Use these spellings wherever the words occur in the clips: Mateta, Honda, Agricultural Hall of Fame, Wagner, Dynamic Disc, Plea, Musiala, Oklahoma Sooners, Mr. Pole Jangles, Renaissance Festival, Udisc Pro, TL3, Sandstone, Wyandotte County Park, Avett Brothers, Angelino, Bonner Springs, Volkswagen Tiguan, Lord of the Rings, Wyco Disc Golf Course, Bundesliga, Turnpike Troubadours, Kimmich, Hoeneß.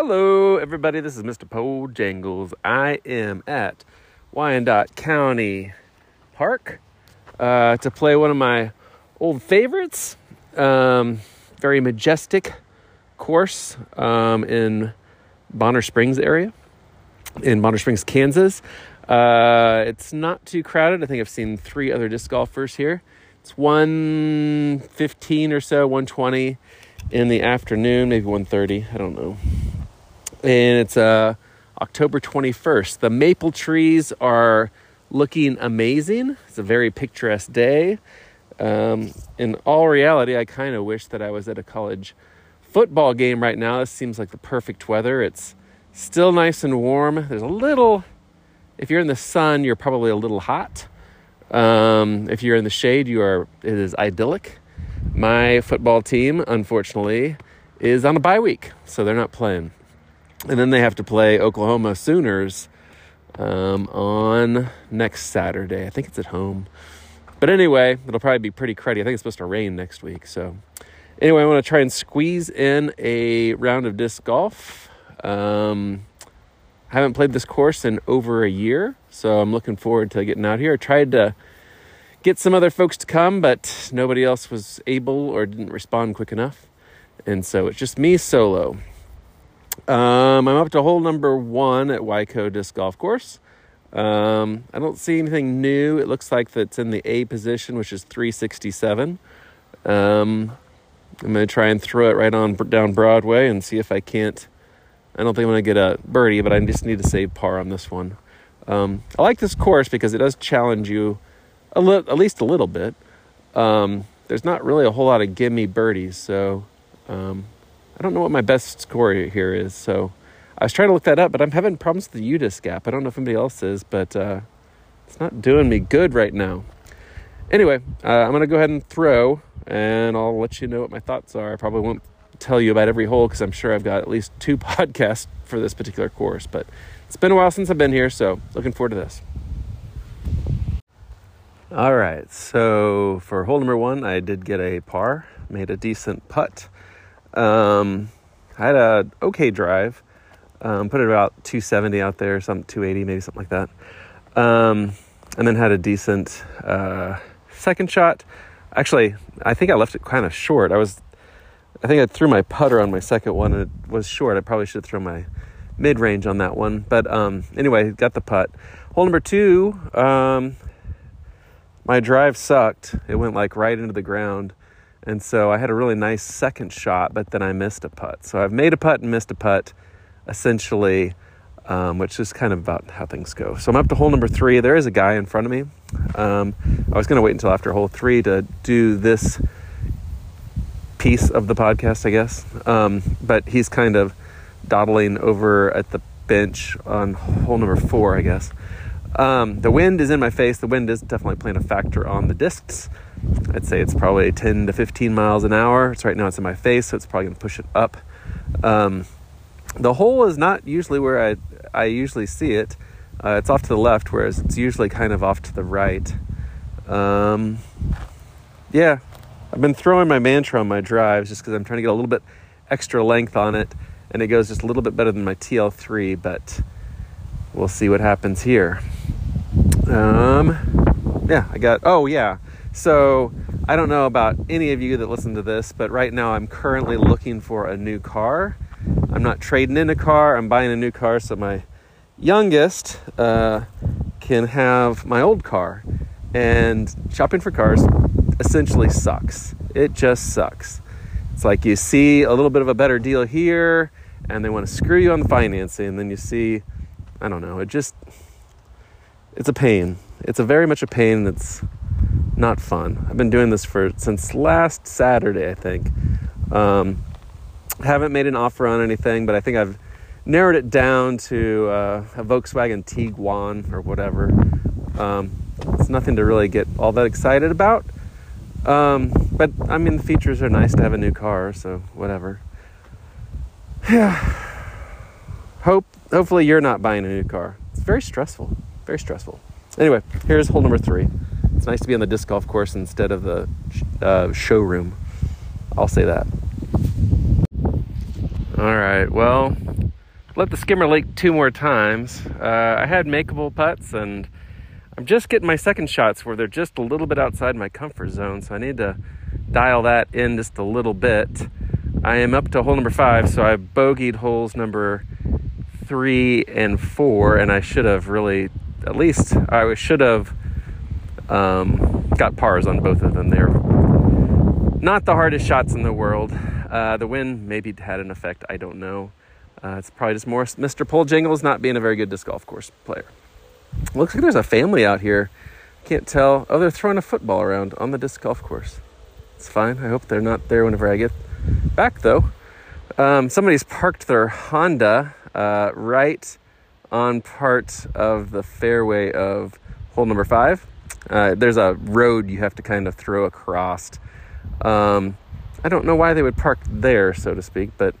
Hello, everybody. This is Mr. Pole Jangles. I am at Wyandotte County Park to play one of my old favorites. Very majestic course in Bonner Springs area, in Bonner Springs, Kansas. It's not too crowded. I think I've seen three other disc golfers here. It's 1:15 or so, 1:20 in the afternoon, maybe 1:30. I don't know. And it's October 21st. The maple trees are looking amazing. It's a very picturesque day. In all reality, I kind of wish that I was at a college football game right now. This seems like the perfect weather. It's still nice and warm. There's a little... If you're in the sun, you're probably a little hot. If you're in the shade, it is idyllic. My football team, unfortunately, is on a bye week, so they're not playing. And then they have to play Oklahoma Sooners on next Saturday. I think it's at home. But anyway, it'll probably be pretty cruddy. I think it's supposed to rain next week. So anyway, I want to try and squeeze in a round of disc golf. I haven't played this course in over a year, so I'm looking forward to getting out here. I tried to get some other folks to come, but nobody else was able or didn't respond quick enough. And so it's just me solo. I'm up to hole number 1 at Wyco Disc Golf Course. I don't see anything new. It looks like that's in the A position, which is 367. I'm going to try and throw it right on down Broadway and see if I can't. I don't think I'm going to get a birdie, but I just need to save par on this one. I like this course because it does challenge you at least a little bit. There's not really a whole lot of gimme birdies, so... I don't know what my best score here is, so I was trying to look that up, but I'm having problems with the Udisc app. I don't know if anybody else is, but it's not doing me good right now. Anyway, I'm going to go ahead and throw, and I'll let you know what my thoughts are. I probably won't tell you about every hole because I'm sure I've got at least 2 podcasts for this particular course, but it's been a while since I've been here, so looking forward to this. All right, so for hole number 1, I did get a par, made a decent putt. I had a okay drive, put it about 270 out there, something 280, maybe something like that. And then had a decent, second shot. Actually, I think I left it kind of short. I think I threw my putter on my second one and it was short. I probably should have thrown my mid range on that one. But, anyway, got the putt. Hole number 2, my drive sucked. It went like right into the ground. And so I had a really nice second shot, but then I missed a putt. So I've made a putt and missed a putt, essentially, which is kind of about how things go. So I'm up to hole number 3. There is a guy in front of me. I was going to wait until after hole 3 to do this piece of the podcast, I guess. But he's kind of dawdling over at the bench on hole number 4, I guess. The wind is in my face. The wind is definitely playing a factor on the discs. I'd say it's probably 10 to 15 miles an hour. It's right now it's in my face, so it's probably going to push it up. The hole is not usually where I usually see it. It's off to the left, whereas it's usually kind of off to the right. Yeah, I've been throwing my Mantra on my drives just because I'm trying to get a little bit extra length on it, and it goes just a little bit better than my TL3, but we'll see what happens here. So I don't know about any of you that listen to this, but right now I'm currently looking for a new car. I'm not trading in a car. I'm buying a new car so my youngest can have my old car. And shopping for cars essentially sucks. It just sucks. It's like you see a little bit of a better deal here, and they want to screw you on the financing, and then you see, I don't know, it's a pain. It's very much a pain that's not fun. I've been doing this since last Saturday, I think. Haven't made an offer on anything, but I think I've narrowed it down to a Volkswagen Tiguan or whatever. It's nothing to really get all that excited about. But, I mean, the features are nice to have a new car, so whatever. Yeah. Hopefully you're not buying a new car. It's very stressful. Very stressful. Anyway, here's hole number 3. It's nice to be on the disc golf course instead of the showroom. I'll say that. All right, well, let the skimmer leak two more times. I had makeable putts, and I'm just getting my second shots where they're just a little bit outside my comfort zone, so I need to dial that in just a little bit. I am up to hole number 5, so I bogeyed holes number 3 and 4, and I should have really, at least I should have got pars on both of them. They're not the hardest shots in the world. The wind maybe had an effect, I don't know. It's probably just more Mr. Pole Jangles not being a very good disc golf course player. Looks like there's a family out here. Can't tell. Oh, they're throwing a football around on the disc golf course. It's fine. I hope they're not there whenever I get back, though. Somebody's parked their Honda right on part of the fairway of hole number 5. There's a road you have to kind of throw across. I don't know why they would park there, so to speak, but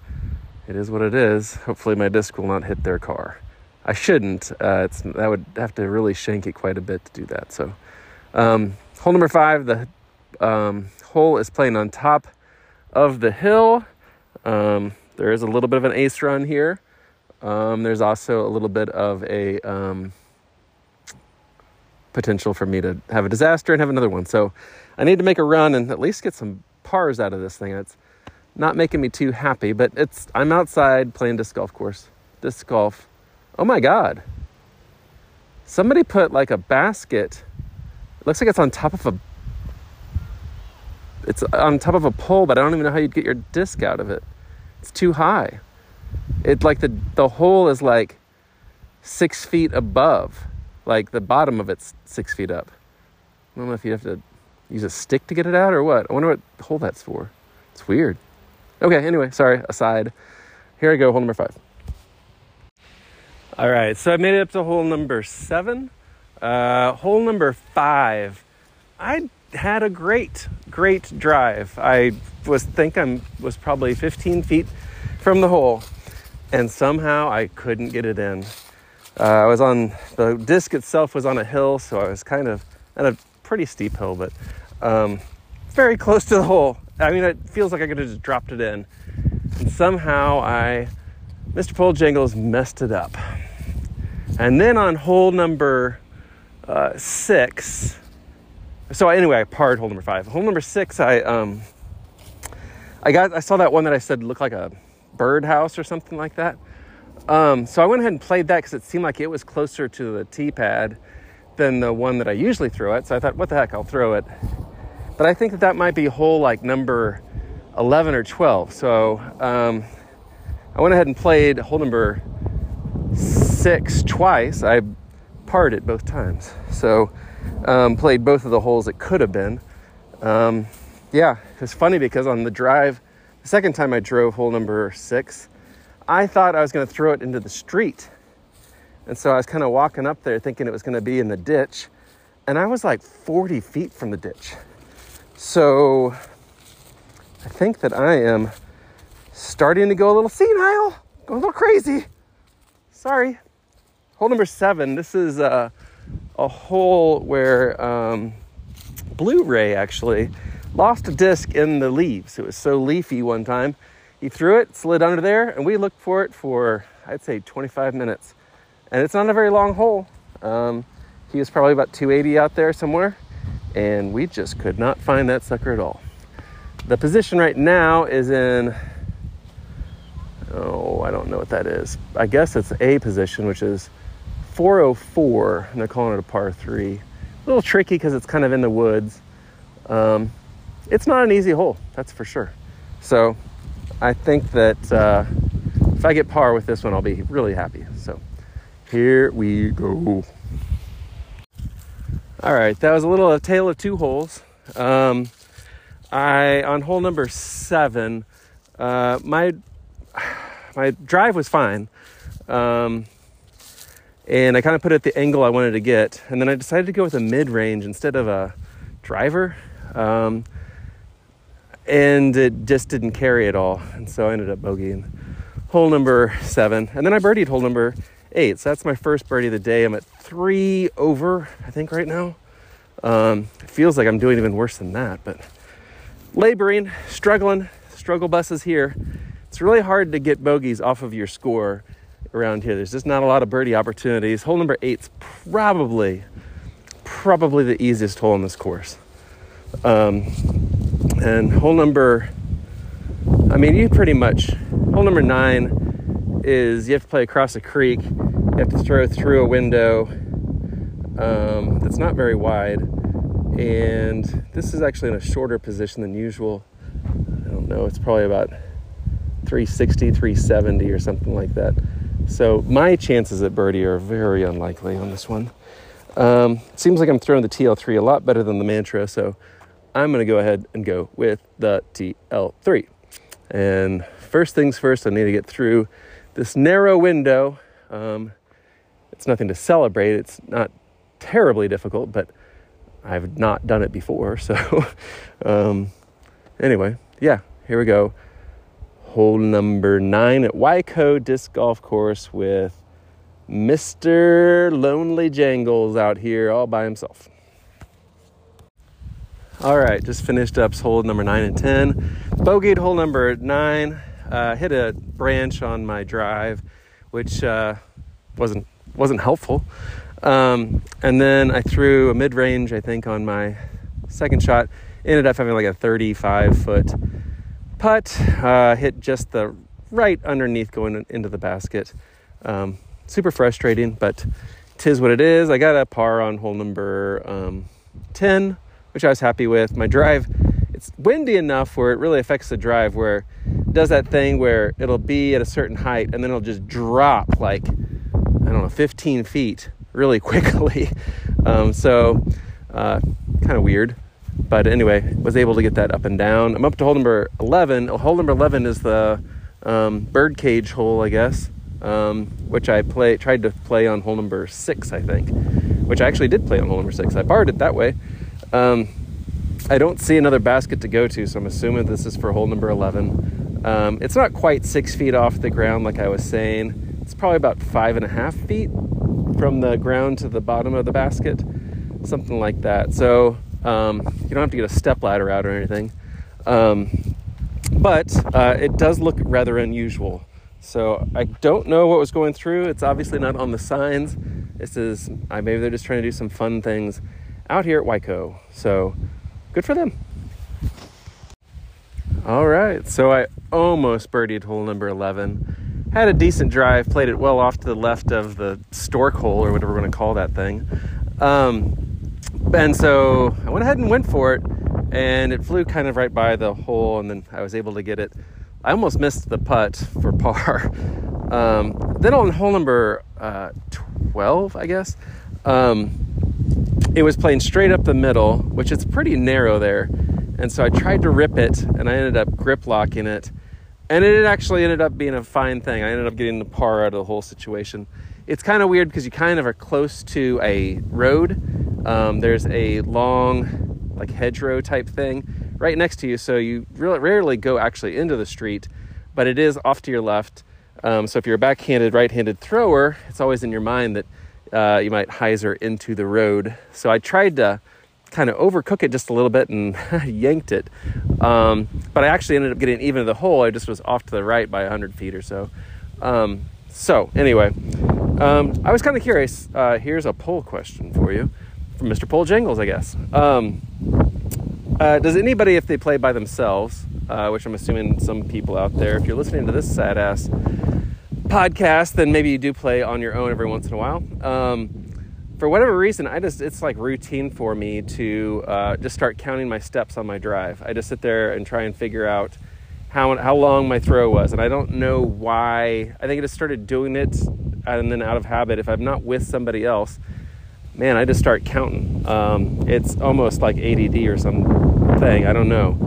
it is what it is. Hopefully my disc will not hit their car. I shouldn't. I would have to really shank it quite a bit to do that. So hole number 5, the hole is playing on top of the hill. There is a little bit of an ace run here. There's also a little bit of a potential for me to have a disaster and have another one. So I need to make a run and at least get some pars out of this thing. It's not making me too happy, but I'm outside playing disc golf course. Disc golf. Oh my God. Somebody put like a basket. It looks like it's on top of a pole, but I don't even know how you'd get your disc out of it. It's too high. It like the hole is like 6 feet above. Like the bottom of it's 6 feet up. I don't know if you'd have to use a stick to get it out or what. I wonder what hole that's for. It's weird. Okay, anyway, sorry, aside. Here I go, hole number 5. All right, so I made it up to hole number 7. Hole number 5. I had a great drive. I was probably 15 feet from the hole, and somehow I couldn't get it in. The disc itself was on a hill, so I was kind of at a pretty steep hill, but very close to the hole. I mean, it feels like I could have just dropped it in. And somehow Mr. Pole Jangles messed it up. And then on hole number 6, I parred hole number 5. Hole number 6, I saw that one that I said looked like a birdhouse or something like that. So I went ahead and played that because it seemed like it was closer to the tee pad than the one that I usually throw at. So I thought, what the heck, I'll throw it. But I think that might be hole like number 11 or 12. So I went ahead and played hole number 6 twice. I parred it both times. So played both of the holes it could have been. Yeah, it's funny because on the drive, the second time I drove hole number 6, I thought I was going to throw it into the street. And so I was kind of walking up there thinking it was going to be in the ditch. And I was like 40 feet from the ditch. So I think that I am starting to go a little senile, going a little crazy. Sorry. Hole number 7. This is a hole where Blu-ray actually lost a disc in the leaves. It was so leafy one time. He threw it, slid under there, and we looked for it for, I'd say, 25 minutes. And it's not a very long hole. He was probably about 280 out there somewhere. And we just could not find that sucker at all. The position right now is in, I don't know what that is. I guess it's A position, which is 404, and they're calling it a par 3. A little tricky because it's kind of in the woods. It's not an easy hole, that's for sure. So I think that if I get par with this one, I'll be really happy. So here we go. All right, that was a little tale of two holes. On hole number 7, my drive was fine. And I kind of put it at the angle I wanted to get. And then I decided to go with a mid-range instead of a driver. And it just didn't carry at all. And so I ended up bogeying hole number 7. And then I birdied hole number 8. So that's my first birdie of the day. I'm at 3 over, I think, right now. It feels like I'm doing even worse than that, but laboring, struggle buses here. It's really hard to get bogeys off of your score around here. There's just not a lot of birdie opportunities. Hole number 8's probably the easiest hole on this course. And hole number, I mean, you pretty much, hole number 9 is you have to play across a creek. You have to throw through a window that's not very wide. And this is actually in a shorter position than usual. I don't know, it's probably about 360, 370 or something like that. So my chances at birdie are very unlikely on this one. It seems like I'm throwing the TL3 a lot better than the Mantra, so I'm going to go ahead and go with the TL3. And first things first, I need to get through this narrow window. It's nothing to celebrate. It's not terribly difficult, but I've not done it before. So anyway, yeah, here we go. Hole number 9 at Wyco Disc Golf Course with Mr. Lonely Jangles out here all by himself. All right, just finished up hole number 9 and 10. Bogeyed hole number 9. Hit a branch on my drive, which wasn't helpful. And then I threw a mid-range, I think, on my second shot. Ended up having like a 35-foot putt. Hit just the right underneath going into the basket. Super frustrating, but tis what it is. I got a par on hole number 10, which I was happy with. My drive, it's windy enough where it really affects the drive, where it does that thing where it'll be at a certain height and then it'll just drop like, I don't know, 15 feet. Really quickly. Kind of weird, but anyway, was able to get that up and down. I'm up to hole number 11. Hole number 11 is the birdcage hole, I guess, which I tried to play on hole number 6, I think, which I actually did play on hole number 6. I barred it that way. I don't see another basket to go to, so I'm assuming this is for hole number 11. It's not quite 6 feet off the ground, like I was saying. It's probably about 5.5 feet from the ground to the bottom of the basket, something like that. So you don't have to get a step ladder out or anything, but it does look rather unusual. So I don't know what was going through. It's obviously not on the signs. This is maybe they're just trying to do some fun things out here at Wyco. So good for them. All right, so I almost birdied hole number 11. Had a decent drive, played it well off to the left of the stork hole or whatever we're going to call that thing. And so I went ahead and went for it, and it flew kind of right by the hole, and then I was able to get it. I almost missed the putt for par. Then on hole number 12, I guess, it was playing straight up the middle, which is pretty narrow there. And so I tried to rip it, and I ended up grip locking it. And it actually ended up being a fine thing. I ended up getting the par out of the whole situation. It's kind of weird because you kind of are close to a road. There's a long, like, hedgerow type thing right next to you. So you really rarely go actually into the street, but it is off to your left. So if you're a backhanded, right-handed thrower, it's always in your mind that you might hyzer into the road. So I tried to kind of overcook it just a little bit and yanked it. But I actually ended up getting even to the hole. I just was off to the right by 100 feet or so. I was kind of curious. Here's a poll question for you from Mr. Pole Jangles, I guess. Does anybody, if they play by themselves, which I'm assuming some people out there, if you're listening to this sad ass podcast, then maybe you do play on your own every once in a while. For whatever reason, it's like routine for me to just start counting my steps on my drive. I just sit there and try and figure out how long my throw was. And I don't know why. I think I just started doing it, and then out of habit. If I'm not with somebody else, man, I just start counting. It's almost like ADD or something. I don't know.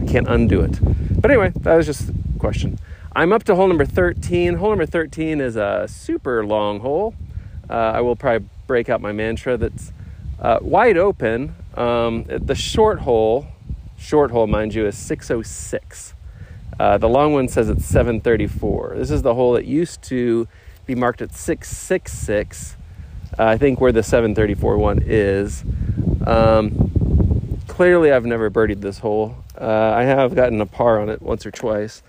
I can't undo it. But anyway, that was just a question. I'm up to hole number 13. Hole number 13 is a super long hole. I will probably break out my Mantra. That's wide open. The short hole, mind you, is 606. The long one says it's 734. This is the hole that used to be marked at 666. I think where the 734 one is. Clearly, I've never birdied this hole. I have gotten a par on it once or twice.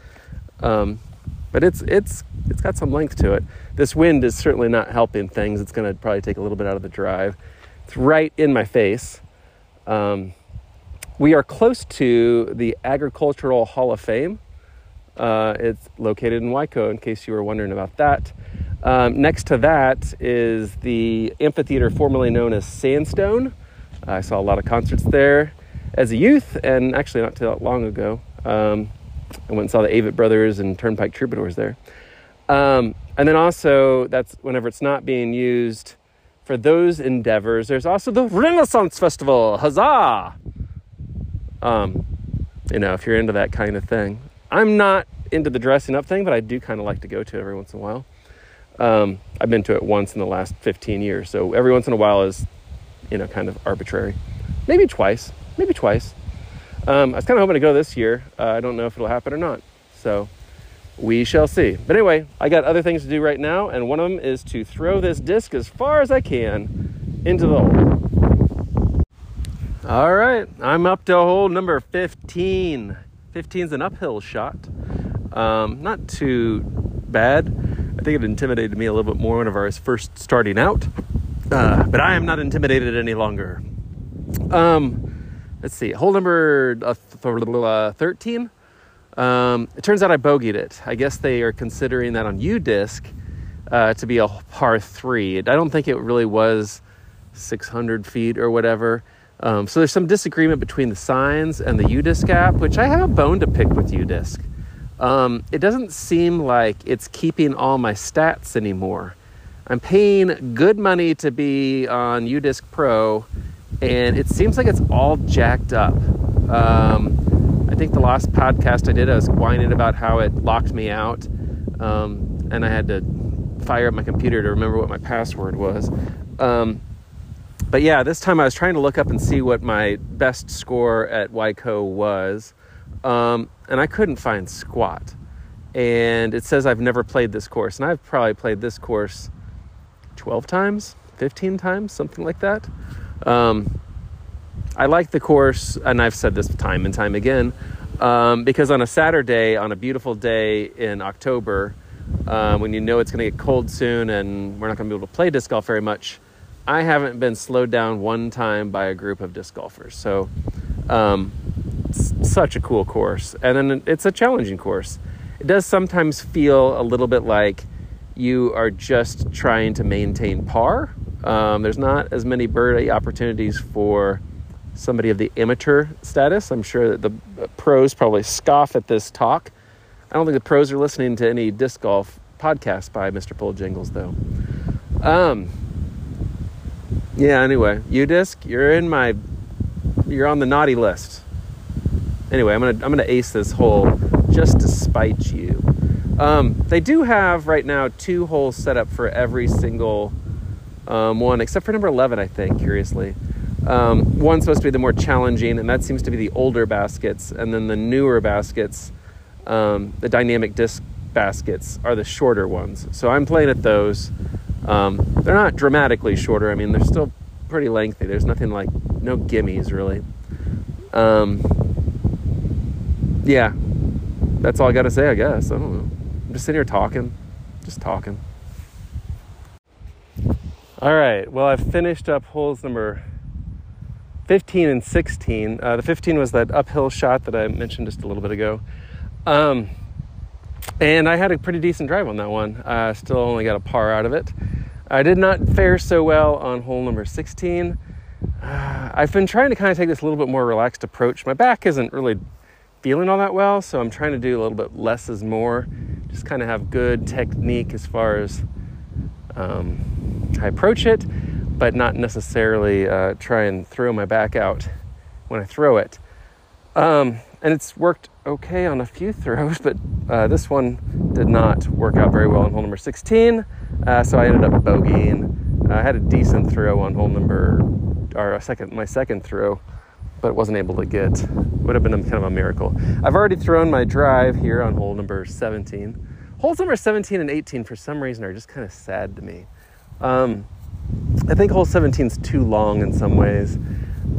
But it's got some length to it. This wind is certainly not helping things. It's going to probably take a little bit out of the drive. It's right in my face. We are close to the Agricultural Hall of Fame. It's located in Wyco, in case you were wondering about that. Next to that is the amphitheater formerly known as Sandstone. I saw a lot of concerts there as a youth, and actually not too long ago. I went and saw the Avett Brothers and Turnpike Troubadours there. And then also, that's whenever it's not being used for those endeavors, there's also the Renaissance Festival. Huzzah! You know, if you're into that kind of thing. I'm not into the dressing up thing, but I do kind of like to go to it every once in a while. I've been to it once in the last 15 years, so every once in a while is, you know, kind of arbitrary. Maybe twice. I was kind of hoping to go this year. I don't know if it'll happen or not, so we shall see. But anyway, I got other things to do right now, and one of them is to throw this disc as far as I can into the hole. All right, I'm up to hole number 15. 15's an uphill shot. Not too bad. I think it intimidated me a little bit more whenever I was first starting out, but I am not intimidated any longer. Let's see, hole number 13. It turns out I bogeyed it. I guess they are considering that on Udisc to be a par 3. I don't think it really was 600 feet or whatever. So there's some disagreement between the signs and the Udisc app, which I have a bone to pick with Udisc. It doesn't seem like it's keeping all my stats anymore. I'm paying good money to be on Udisc Pro, and it seems like it's all jacked up. I think the last podcast I did, I was whining about how it locked me out, and I had to fire up my computer to remember what my password was. But yeah, this time I was trying to look up and see what my best score at Wyco was, and I couldn't find squat. And it says I've never played this course, and I've probably played this course 12 times, 15 times, something like that. I like the course, and I've said this time and time again, because on a Saturday, on a beautiful day in October, when you know it's going to get cold soon and we're not going to be able to play disc golf very much, I haven't been slowed down one time by a group of disc golfers. So it's such a cool course. And then it's a challenging course. It does sometimes feel a little bit like you are just trying to maintain par. There's not as many birdie opportunities for somebody of the amateur status. I'm sure that the pros probably scoff at this talk. I don't think the pros are listening to any disc golf podcast by Mr. Pole Jangles, though. Yeah, anyway, Udisc, you're on the naughty list. Anyway, I'm gonna ace this hole just to spite you. They do have right now 2 holes set up for every single one, except for number 11, I think, curiously. One's supposed to be the more challenging, and that seems to be the older baskets, and then the newer baskets, the dynamic disc baskets, are the shorter ones. So I'm playing at those. They're not dramatically shorter. I mean, they're still pretty lengthy. There's nothing like, no gimmies, really. Yeah, that's all I got to say, I guess. I don't know. I'm just sitting here talking. Just talking. All right, well, I've finished up holes number 15 and 16. The 15 was that uphill shot that I mentioned just a little bit ago. And I had a pretty decent drive on that one. I still only got a par out of it. I did not fare so well on hole number 16. I've been trying to kind of take this a little bit more relaxed approach. My back isn't really feeling all that well, so I'm trying to do a little bit less is more. Just kind of have good technique as far as... I approach it, but not necessarily try and throw my back out when I throw it. And it's worked okay on a few throws, but this one did not work out very well on hole number 16, so I ended up bogeying. I had a decent throw on my second throw, but wasn't able to get. Would have been kind of a miracle. I've already thrown my drive here on hole number 17. Holes number 17 and 18, for some reason, are just kind of sad to me. I think hole 17's too long in some ways.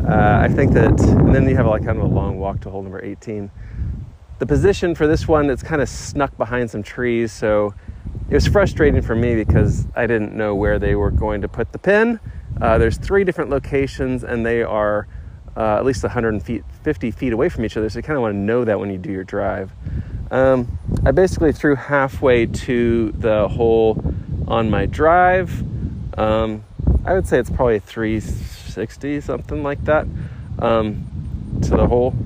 I think that, and then you have like kind of a long walk to hole number 18. The position for this one, it's kind of snuck behind some trees, so it was frustrating for me because I didn't know where they were going to put the pin. There's three different locations, and they are at least 150 feet away from each other, so you kind of want to know that when you do your drive. I basically threw halfway to the hole on my drive. I would say it's probably 360, something like that, to the hole.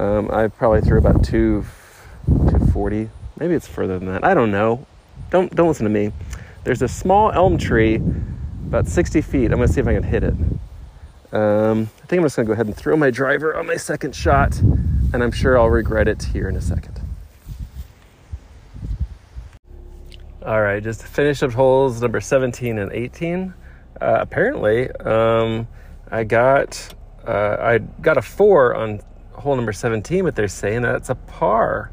I probably threw about 240. Maybe it's further than that. I don't know. Don't listen to me. There's a small elm tree, about 60 feet. I'm going to see if I can hit it. I think I'm just going to go ahead and throw my driver on my second shot, and I'm sure I'll regret it here in a second. All right, just finished up holes number 17 and 18. Apparently, I got a 4 on hole number 17, but they're saying that it's a par.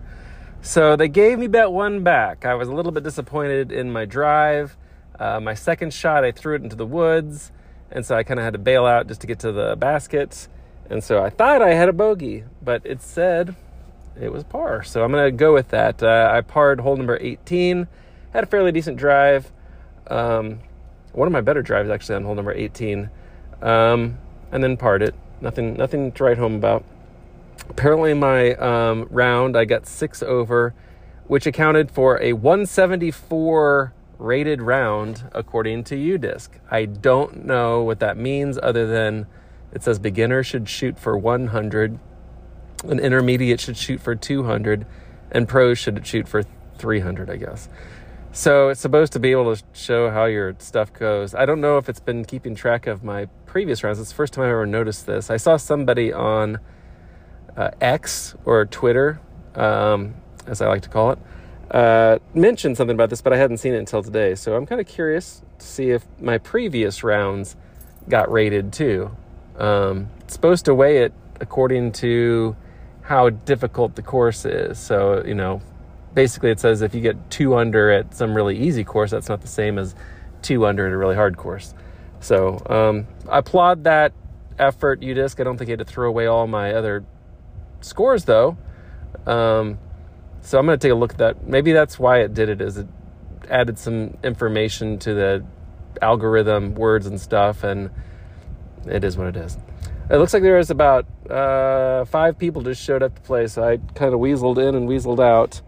So they gave me bet one back. I was a little bit disappointed in my drive. My second shot, I threw it into the woods, and so I kind of had to bail out just to get to the basket. And so I thought I had a bogey, but it said it was par. So I'm going to go with that. I parred hole number 18, had a fairly decent drive. One of my better drives, actually, on hole number 18. And then parred it. Nothing to write home about. Apparently my round, I got 6 over, which accounted for a 174 rated round, according to Udisc. I don't know what that means other than it says beginner should shoot for 100, an intermediate should shoot for 200, and pros should shoot for 300, I guess. So it's supposed to be able to show how your stuff goes. I don't know if it's been keeping track of my previous rounds. It's the first time I've ever noticed this. I saw somebody on X or Twitter, as I like to call it, mentioned something about this, but I hadn't seen it until today. So I'm kind of curious to see if my previous rounds got rated too. It's supposed to weigh it according to how difficult the course is. So, you know, basically it says if you get 2 under at some really easy course, that's not the same as 2 under at a really hard course. So I applaud that effort, Udisc. I don't think I had to throw away all my other scores though, so I'm going to take a look at that. Maybe that's why it did it, is it added some information to the algorithm, words and stuff, and it is what it is. It looks like there was about 5 people just showed up to play, so I kind of weaseled in and weaseled out.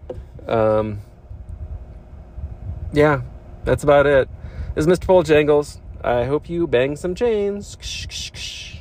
Yeah, that's about it. This is Mr. Pole Jangles. I hope you bang some chains.